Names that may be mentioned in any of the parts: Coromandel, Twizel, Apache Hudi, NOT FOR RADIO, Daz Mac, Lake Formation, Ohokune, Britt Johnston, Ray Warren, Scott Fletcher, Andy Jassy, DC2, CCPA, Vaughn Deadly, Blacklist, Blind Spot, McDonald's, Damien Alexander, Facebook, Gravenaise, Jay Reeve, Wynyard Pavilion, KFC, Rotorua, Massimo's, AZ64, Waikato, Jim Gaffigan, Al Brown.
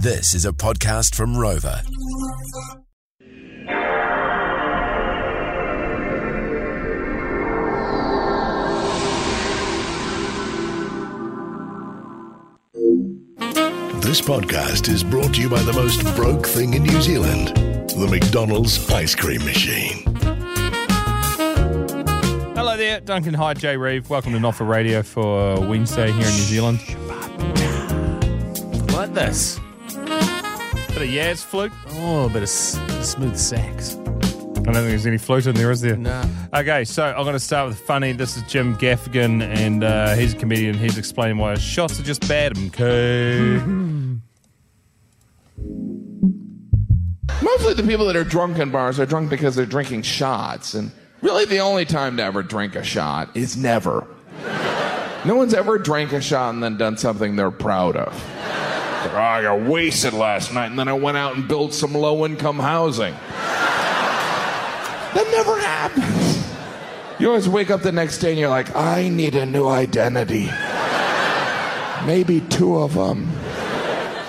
This is a podcast from Rover. This podcast is brought to you by the most broke thing in New Zealand, the McDonald's ice cream machine. Hello there, Duncan Hyde, Jay Reeve. Welcome to Not For Radio for Wednesday here in New Zealand. Like this. Bit of Yaz flute. Oh, a bit of smooth sax. I don't think there's any flute in there, is there? No. Okay, so I'm going to start with funny. This is Jim Gaffigan, and he's a comedian. He's explaining why his shots are just bad. Okay. Mostly the people that are drunk in bars are drunk because they're drinking shots. And really the only time to ever drink a shot is never. No one's ever drank a shot and then done something they're proud of. Like, oh, I got wasted last night and then I went out and built some low-income housing. That never happens. You always wake up the next day and you're like, I need a new identity. Maybe two of them.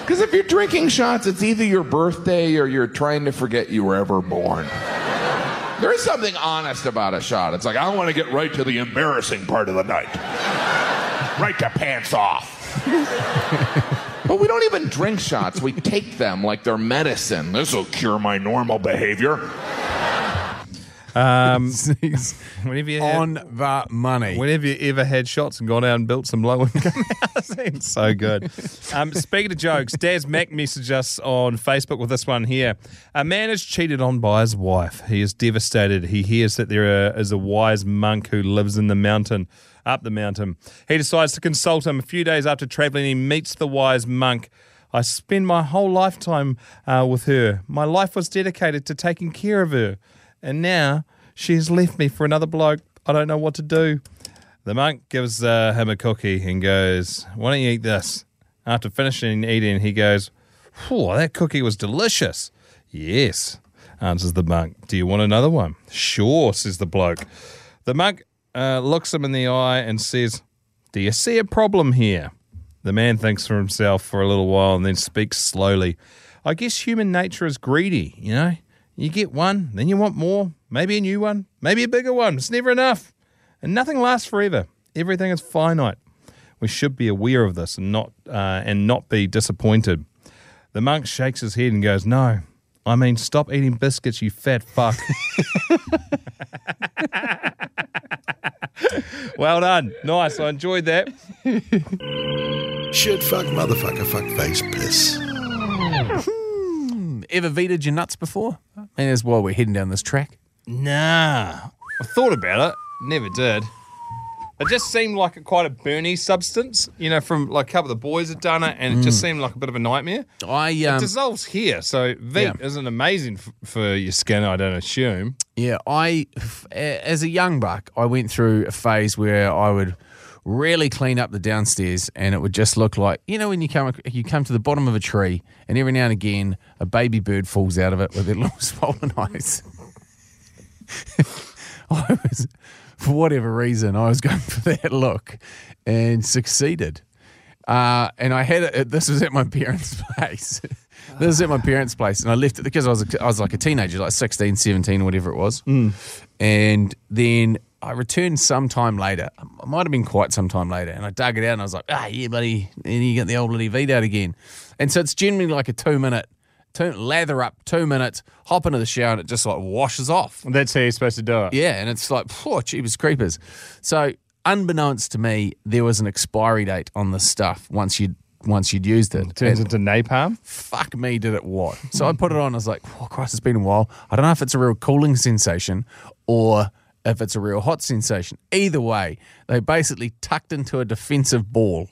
Because if you're drinking shots, it's either your birthday or you're trying to forget you were ever born. There is something honest about a shot. It's like, I want to get right to the embarrassing part of the night. Right to pants off. But we don't even drink shots. We take them like they're medicine. This will cure my normal behavior. Whenever you ever had shots and gone out and built some low-income housing. So good. Speaking of jokes, Daz Mac messaged us on Facebook with this one here. A man is cheated on by his wife. He is devastated. He hears that there is a wise monk who lives in the mountain, up the mountain. He decides to consult him. A few days after travelling, he meets the wise monk. I spend my whole lifetime with her. My life was dedicated to taking care of her. And now she's left me for another bloke. I don't know what to do. The monk gives him a cookie and goes, why don't you eat this? After finishing eating, he goes, whew, that cookie was delicious. Yes, answers the monk. Do you want another one? Sure, says the bloke. The monk looks him in the eye and says, do you see a problem here? The man thinks for himself for a little while and then speaks slowly. I guess human nature is greedy, you know? You get one, then you want more, maybe a new one, maybe a bigger one. It's never enough. And nothing lasts forever. Everything is finite. We should be aware of this and not be disappointed. The monk shakes his head and goes, no, I mean, stop eating biscuits, you fat fuck. Well done. Nice. I enjoyed that. Shit, fuck, motherfucker, fuck face, piss. Ever Veeted your nuts before? I mean, that's why we're heading down this track. Nah. I thought about it. Never did. It just seemed like quite a burny substance, you know, from like a couple of the boys had done it, and it just seemed like a bit of a nightmare. It dissolves here, so Veet isn't amazing for your skin, I don't assume. Yeah, as a young buck, I went through a phase where I would really clean up the downstairs, and it would just look like, you know, when you come to the bottom of a tree and every now and again a baby bird falls out of it with their little swollen eyes. For whatever reason, I was going for that look and succeeded. And I had it. This was at my parents' place. And I left it because I was like a teenager, like 16, 17, whatever it was. And then I returned sometime later. It might have been quite some time later. And I dug it out and I was like, yeah, buddy. And you get the old bloody Veet out again. And so it's generally like a 2 minute, lather up, 2 minutes, hop into the shower, and it just like washes off. And that's how you're supposed to do it. Yeah. And it's like, phew, cheapest creepers. So unbeknownst to me, there was an expiry date on this stuff once you'd used it. It turns into napalm? Fuck me, did it what? So I put it on. I was like, oh, Christ, it's been a while. I don't know if it's a real cooling sensation or if it's a real hot sensation. Either way, they basically tucked into a defensive ball.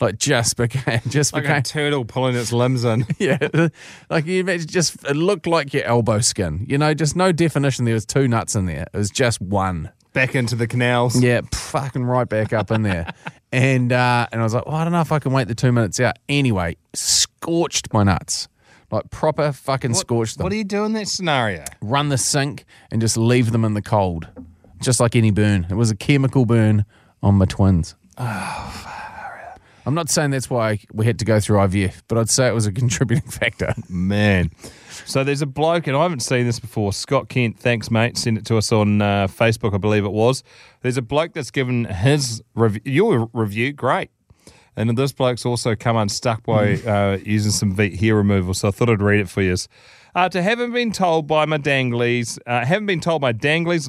Like just became a turtle pulling its limbs in. Yeah. Like you imagine, just it looked like your elbow skin. You know, just no definition. There was two nuts in there. It was just one. Back into the canals. Yeah, fucking right back up in there. And I was like, well, I don't know if I can wait the 2 minutes out. Anyway, scorched my nuts. Like proper fucking scorched them. What do you do in that scenario? Run the sink and just leave them in the cold. Just like any burn. It was a chemical burn on my twins. Oh, far out. I'm not saying that's why we had to go through IVF, but I'd say it was a contributing factor. Man. So there's a bloke, and I haven't seen this before, Scott Kent, thanks mate, sent it to us on Facebook, I believe it was. There's a bloke that's given his review, your review, great. And this bloke's also come unstuck by using some Veet hair removal, so I thought I'd read it for you. To haven't been told by my danglies,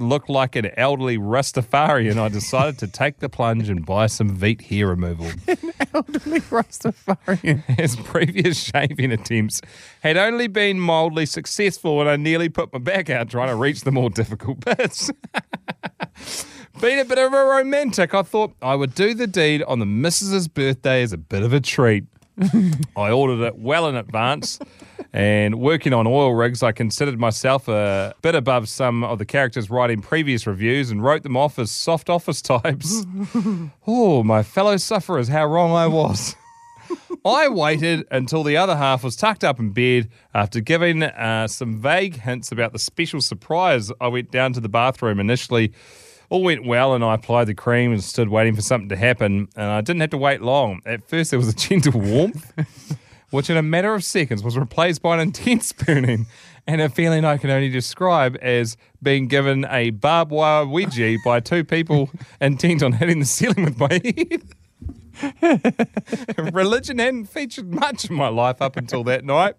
look like an elderly Rastafarian, I decided to take the plunge and buy some Veet hair removal. An elderly Rastafarian. His previous shaving attempts had only been mildly successful, and I nearly put my back out trying to reach the more difficult bits. Being a bit of a romantic, I thought I would do the deed on the missus's birthday as a bit of a treat. I ordered it well in advance, and working on oil rigs, I considered myself a bit above some of the characters writing previous reviews and wrote them off as soft office types. Oh, my fellow sufferers, how wrong I was. I waited until the other half was tucked up in bed after giving some vague hints about the special surprise. I went down to the bathroom initially. All went well, and I applied the cream and stood waiting for something to happen, and I didn't have to wait long. At first, there was a gentle warmth, which in a matter of seconds was replaced by an intense burning and a feeling I can only describe as being given a barbed wire wedgie by two people intent on hitting the ceiling with my head. Religion hadn't featured much in my life up until that night,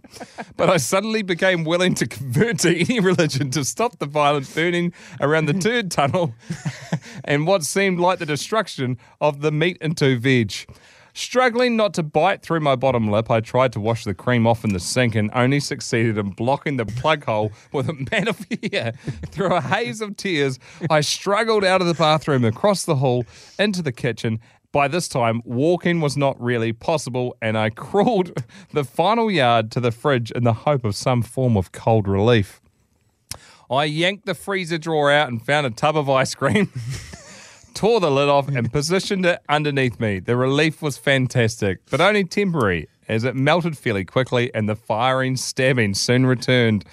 but I suddenly became willing to convert to any religion to stop the violent burning around the turd tunnel and what seemed like the destruction of the meat into veg. Struggling not to bite through my bottom lip, I tried to wash the cream off in the sink and only succeeded in blocking the plug hole with a mat of hair. Through a haze of tears, I struggled out of the bathroom, across the hall, into the kitchen. By this time, walking was not really possible, and I crawled the final yard to the fridge in the hope of some form of cold relief. I yanked the freezer drawer out and found a tub of ice cream, tore the lid off, and positioned it underneath me. The relief was fantastic, but only temporary, as it melted fairly quickly, and the firing, stabbing soon returned.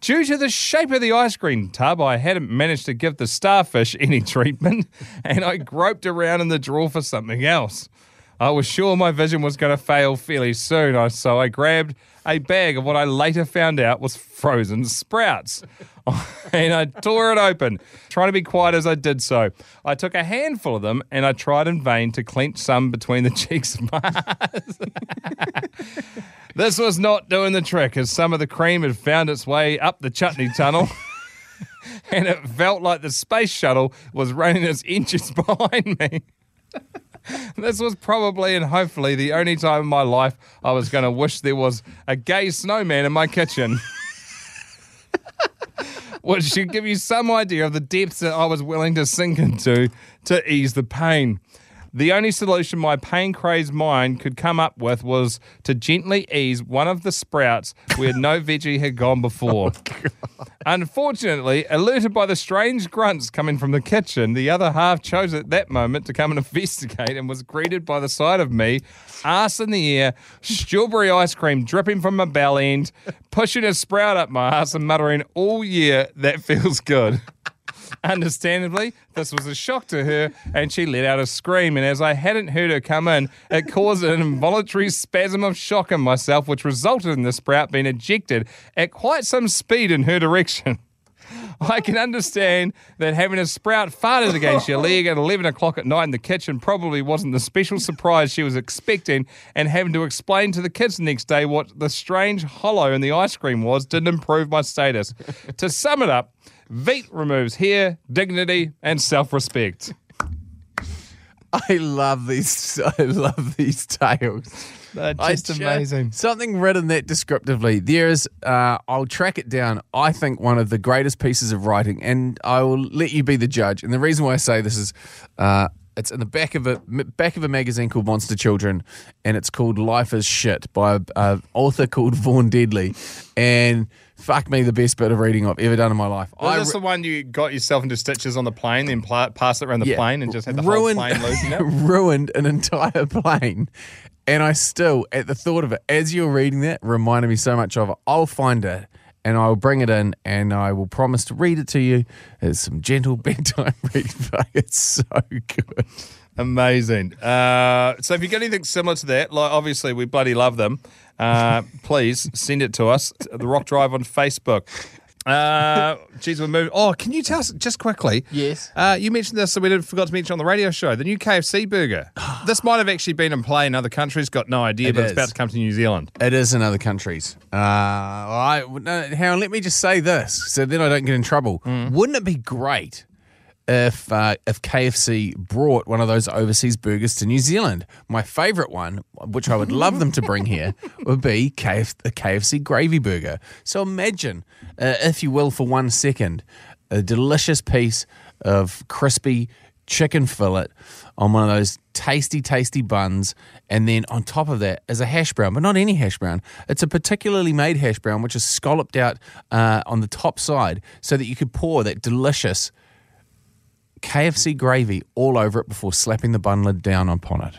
Due to the shape of the ice cream tub, I hadn't managed to give the starfish any treatment, and I groped around in the drawer for something else. I was sure my vision was going to fail fairly soon, so I grabbed a bag of what I later found out was frozen sprouts, and I tore it open, trying to be quiet as I did so. I took a handful of them, and I tried in vain to clench some between the cheeks of my eyes. This was not doing the trick, as some of the cream had found its way up the chutney tunnel, and it felt like the space shuttle was running its inches behind me. This was probably and hopefully the only time in my life I was going to wish there was a gay snowman in my kitchen, which should give you some idea of the depths that I was willing to sink into to ease the pain. The only solution my pain-crazed mind could come up with was to gently ease one of the sprouts where no veggie had gone before. Oh, unfortunately, alerted by the strange grunts coming from the kitchen, the other half chose at that moment to come and investigate and was greeted by the sight of me, arse in the air, strawberry ice cream dripping from my bell end, pushing a sprout up my arse and muttering, "All year, that feels good." Understandably, this was a shock to her, and she let out a scream, and as I hadn't heard her come in, it caused an involuntary spasm of shock in myself, which resulted in the sprout being ejected at quite some speed in her direction. I can understand that having a sprout farted against your leg at 11 o'clock at night in the kitchen probably wasn't the special surprise she was expecting, and having to explain to the kids the next day what the strange hollow in the ice cream was didn't improve my status. To sum it up, Veet removes hair, dignity, and self-respect. I love these tales. They're just amazing. Something written that descriptively. There is, I'll track it down, I think one of the greatest pieces of writing, and I will let you be the judge. And the reason why I say this is it's in the back of a magazine called Monster Children, and it's called Life is Shit by an author called Vaughn Deadly. And fuck me, the best bit of reading I've ever done in my life. Was this the one you got yourself into stitches on the plane, then passed it around the plane and just had the whole plane losing it? Ruined an entire plane. And I still, at the thought of it, as you're reading that, reminded me so much of it. I'll find it, and I'll bring it in, and I will promise to read it to you as some gentle bedtime reading. It's so good. Amazing. So if you got anything similar to that, like obviously we bloody love them, please send it to us, The Rock Drive on Facebook. Geez, we're moving. Oh, can you tell us just quickly? Yes. You mentioned this, so we forgot to mention on the radio show, the new KFC burger. This might have actually been in play in other countries. Got no idea, but it's about to come to New Zealand. It is in other countries. Hang on, let me just say this, so then I don't get in trouble. Wouldn't it be great if KFC brought one of those overseas burgers to New Zealand? My favourite one, which I would love them to bring here, would be the KFC gravy burger. So imagine, if you will, for 1 second, a delicious piece of crispy chicken fillet on one of those tasty, tasty buns, and then on top of that is a hash brown, but not any hash brown. It's a particularly made hash brown, which is scalloped out on the top side so that you could pour that delicious KFC gravy all over it before slapping the bun lid down upon it.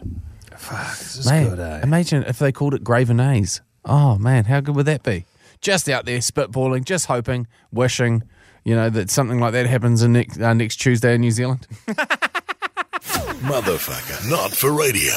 Fuck, this is good, eh? Imagine if they called it Gravenaise. Oh, man, how good would that be? Just out there spitballing, just hoping, wishing, that something like that happens next Tuesday in New Zealand. Motherfucker, not for radio.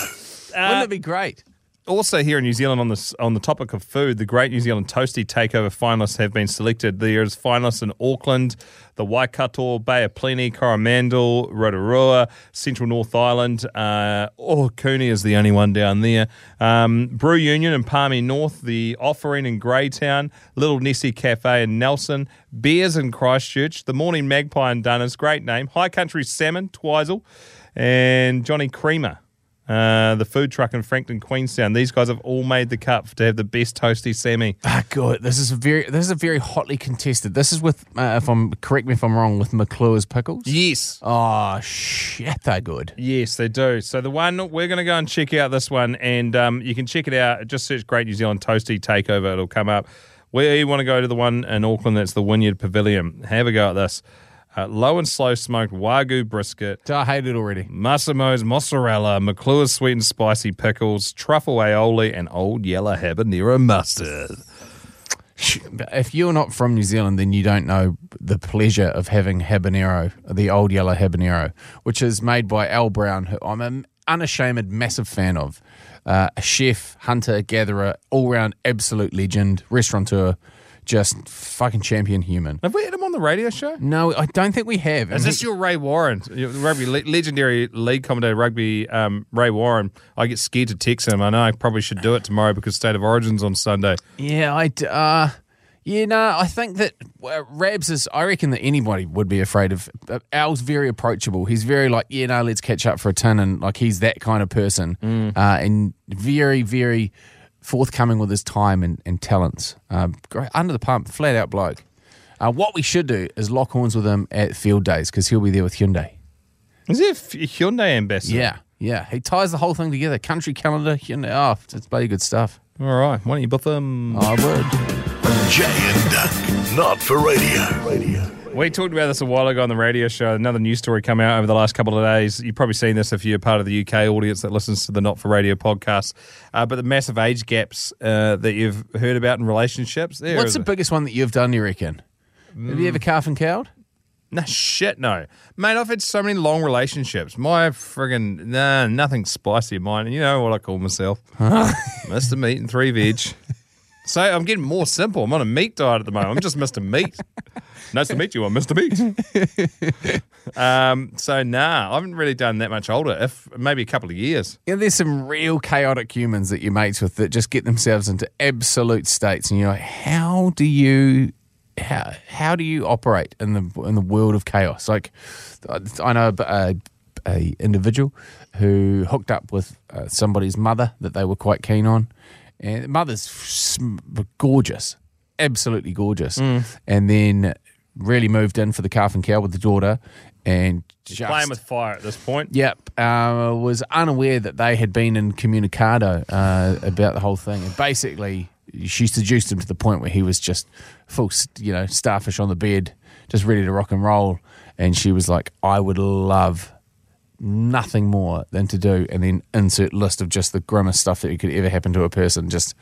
Wouldn't it be great? Also here in New Zealand on the topic of food, the Great New Zealand Toasty Takeover finalists have been selected. There's finalists in Auckland, the Waikato, Bay of Plenty, Coromandel, Rotorua, Central North Island. Ohokune is the only one down there. Brew Union in Palmy North, The Offering in Greytown, Little Nessie Cafe in Nelson, Bears in Christchurch, The Morning Magpie in Dunners, great name, High Country Salmon, Twizel, and Johnny Creamer. The food truck in Frankton, Queenstown. These guys have all made the cut to have the best toasty Sammy. Ah, good. This is a very hotly contested. This is with, correct me if I'm wrong, with McClure's Pickles? Yes. Oh, shit, they're good. Yes, they do. So the one, we're going to go and check out this one, and you can check it out. Just search Great New Zealand Toasty Takeover. It'll come up. We want to go to the one in Auckland that's the Wynyard Pavilion. Have a go at this. Low and slow smoked Wagyu brisket. I hate it already. Massimo's mozzarella, McClure's sweet and spicy pickles, truffle aioli, and Old Yeller habanero mustard. If you're not from New Zealand, then you don't know the pleasure of having habanero, the Old Yeller habanero, which is made by Al Brown, who I'm an unashamed massive fan of. A chef, hunter, gatherer, all-round absolute legend, restaurateur, just fucking champion human. Have we had him on the radio show? No, I don't think we have. Is this your Ray Warren, legendary league commentator rugby, Ray Warren? I get scared to text him. I know I probably should do it tomorrow because State of Origin's on Sunday. Yeah, I think that Rabs is, I reckon that anybody would be afraid of. Al's very approachable. He's very like, let's catch up for a tin, and like he's that kind of person. And very, very forthcoming with his time and talents. Under the pump, flat-out bloke. What we should do is lock horns with him at field days because he'll be there with Hyundai. Is he a Hyundai ambassador? Yeah. He ties the whole thing together. Country calendar, Hyundai. Oh, it's bloody good stuff. All right. Why don't you buff him? I would. Jay and Duck, not for radio. We talked about this a while ago on the radio show. Another news story come out over the last couple of days. You've probably seen this if you're part of the UK audience that listens to the Not For Radio podcast. But the massive age gaps that you've heard about in relationships. What's the biggest one that you've done, you reckon? Have you ever calf and cowed? No, shit, no. Mate, I've had so many long relationships. My friggin', nothing spicy in mine. You know what I call myself. Mr. Meat and 3 veg. So I'm getting more simple. I'm on a meat diet at the moment. I'm just Mr. Meat. Nice to meet you. I'm Mr. Meat. I haven't really done that much older, if maybe a couple of years. Yeah, there's some real chaotic humans that you're mates with that just get themselves into absolute states, and you're like, how do you operate in the world of chaos? Like, I know a individual who hooked up with somebody's mother that they were quite keen on. And mother's gorgeous, absolutely gorgeous. And then really moved in for the calf and cow with the daughter and just playing with fire at this point. Yep. Was unaware that they had been in communicado about the whole thing. And basically, she seduced him to the point where he was just full, starfish on the bed, just ready to rock and roll. And she was like, I would love nothing more than to do, and then insert list of just the grimmest stuff that could ever happen to a person, just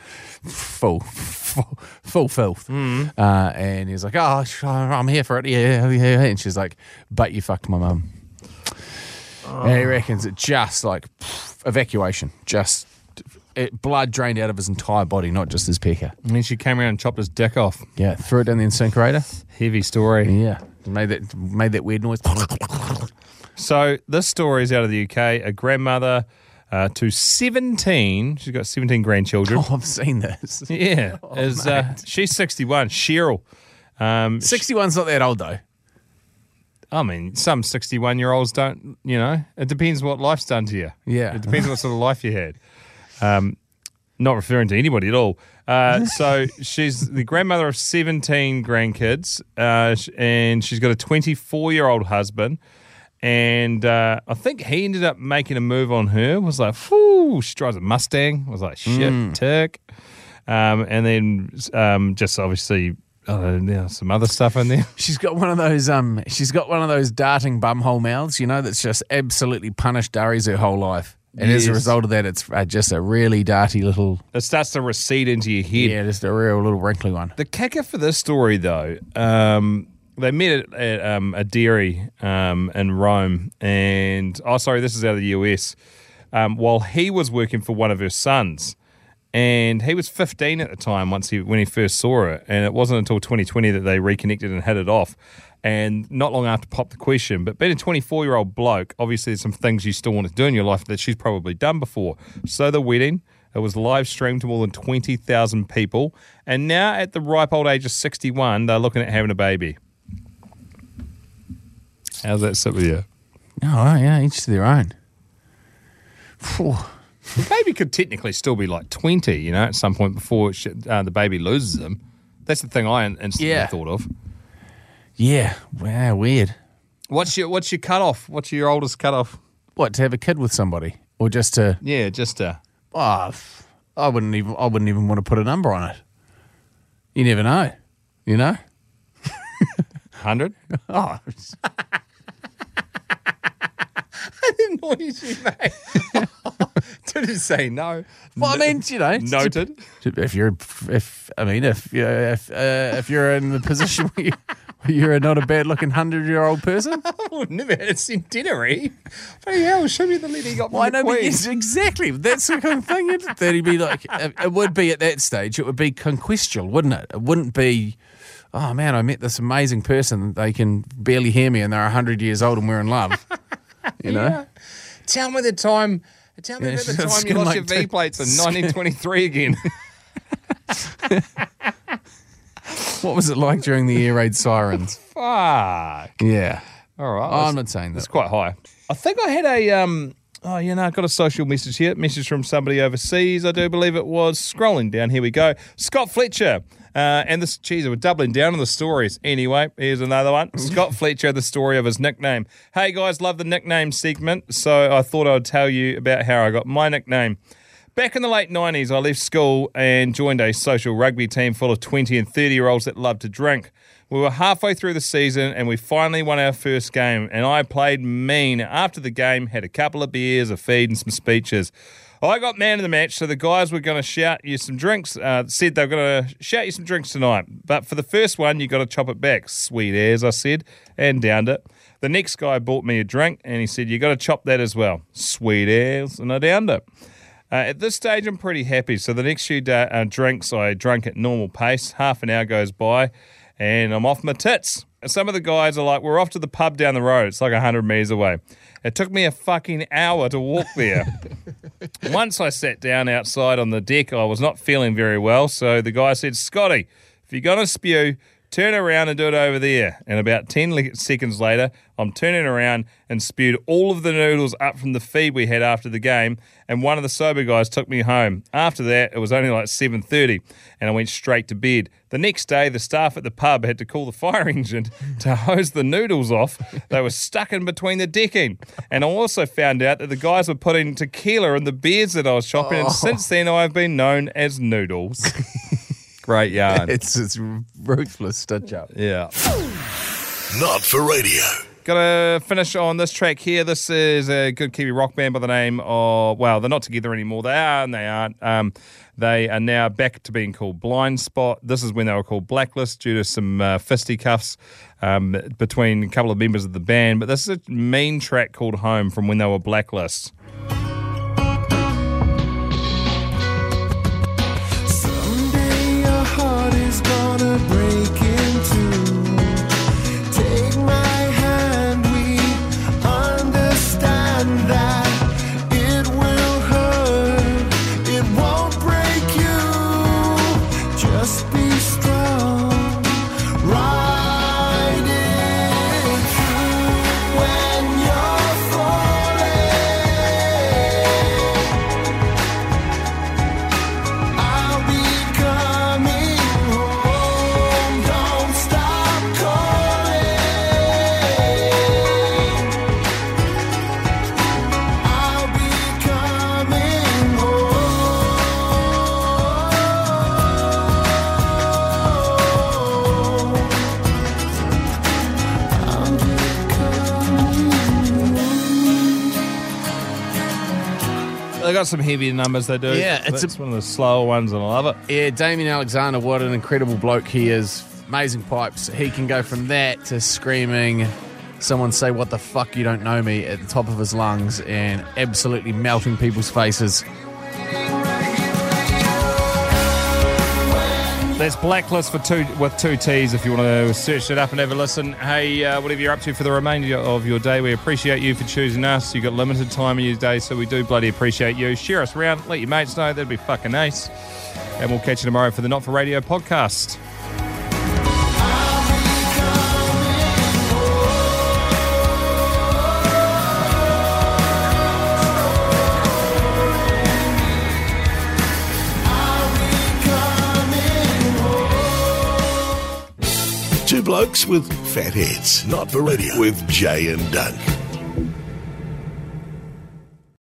full filth. And he was like, oh, I'm here for it, yeah. And she's like, but you fucked my mum. And he reckons it just like evacuation, just blood drained out of his entire body, not just his pecker. And then she came around and chopped his dick off. Yeah, threw it down the incinerator. Heavy story. Yeah, made that weird noise. So this story is out of the UK. A grandmother to 17, she's got 17 grandchildren. Oh, I've seen this. Yeah, she's 61. Cheryl. 61's not that old though. I mean, some 61-year-olds don't, you know. It depends what life's done to you. Yeah. It depends what sort of life you had. Not referring to anybody at all. So she's the grandmother of 17 grandkids, and she's got a 24-year-old husband. And I think he ended up making a move on her. Was like, whoo, she drives a Mustang. I was like, shit, tick. And then just obviously... some other stuff in there. She's got one of those. She's got one of those darting bumhole mouths, you know, that's just absolutely punished durries her whole life, and as a result of that, it's just a really darty little. It starts to recede into your head. Yeah, just a real little wrinkly one. The kicker for this story, though, they met at a dairy in Rome, and this is out of the US. While he was working for one of her sons. And he was 15 at the time when he first saw her. And it wasn't until 2020 that they reconnected and hit it off. And not long after popped the question. But being a 24-year-old bloke, obviously there's some things you still want to do in your life that she's probably done before. So the wedding, it was live streamed to more than 20,000 people. And now at the ripe old age of 61, they're looking at having a baby. How's that sit with you? Oh, yeah, each to their own. Phew. The baby could technically still be like 20, you know, at some point before the baby loses them. That's the thing I instantly thought of. Yeah. Wow, weird. What's your cutoff? What's your oldest cutoff? What, to have a kid with somebody? Or just to... Yeah, just to... Oh, I wouldn't even want to put a number on it. You never know, you know? 100? Oh, I didn't know you, mate. Didn't say no. Well, I mean, you know, noted. If you're in the position where you're not a bad-looking 100-year-old person, I've never had a centenary. Bloody hell, show me the letter you got. Why no? Yes, exactly. That's the kind of thing that he'd be like. It would be at that stage. It would be conquestial, wouldn't it? It wouldn't be. Oh man, I met this amazing person. They can barely hear me, and they're 100 years old, and we're in love. You know. Yeah. Tell me the time. Tell me about the time you lost your V plates in 1923 again. What was it like during the air raid sirens? Fuck. Yeah. All right. I'm not saying that. It's quite high. I think I had a I got a social message here. Message from somebody overseas, I do believe it was. Scrolling down, here we go. Scott Fletcher. And this, geez, we're doubling down on the stories. Anyway, here's another one. Scott Fletcher, the story of his nickname. Hey, guys, love the nickname segment, so I thought I'd tell you about how I got my nickname. Back in the late 90s, I left school and joined a social rugby team full of 20 and 30-year-olds that loved to drink. We were halfway through the season, and we finally won our first game, and I played mean. After the game, had a couple of beers, a feed, and some speeches. I got man of the match, so the guys were going to shout you some drinks. Said they were going to shout you some drinks tonight. But for the first one, you got to chop it back. Sweet as I said, and downed it. The next guy bought me a drink, and he said, you got to chop that as well. Sweet as, and I downed it. At this stage, I'm pretty happy. So the next few drinks I drank at normal pace. Half an hour goes by, and I'm off my tits. Some of the guys are like, we're off to the pub down the road. It's like 100 metres away. It took me a fucking hour to walk there. Once I sat down outside on the deck, I was not feeling very well, so the guy said, Scotty, if you're going to spew, turn around and do it over there. And about 10 seconds later, I'm turning around and spewed all of the noodles up from the feed we had after the game, and one of the sober guys took me home. After that, it was only like 7:30, and I went straight to bed. The next day, the staff at the pub had to call the fire engine to hose the noodles off. They were stuck in between the decking. And I also found out that the guys were putting tequila in the beers that I was shopping, and since then I've been known as Noodles. Great yarn. It's ruthless stitch up. Yeah. Not for radio. Gotta finish on this track here. This is a good Kiwi rock band by the name of, well, they're not together anymore. They are and they aren't. They are now back to being called Blind Spot. This is when they were called Blacklist due to some fisticuffs between a couple of members of the band. But this is a mean track called Home from when they were Blacklist. Got some heavy numbers they do. Yeah, it's one of the slower ones and I love it. Yeah, Damien Alexander, what an incredible bloke he is. Amazing pipes. He can go from that to screaming, someone say what the fuck you don't know me at the top of his lungs and absolutely melting people's faces. That's Blacklist with two T's if you want to search it up and have a listen. Hey, whatever you're up to for the remainder of your day, we appreciate you for choosing us. You've got limited time in your day, so we do bloody appreciate you. Share us around, let your mates know, that'd be fucking ace. And we'll catch you tomorrow for the Not For Radio podcast. Blokes with fat heads. Not for radio. With Jay and Dunn.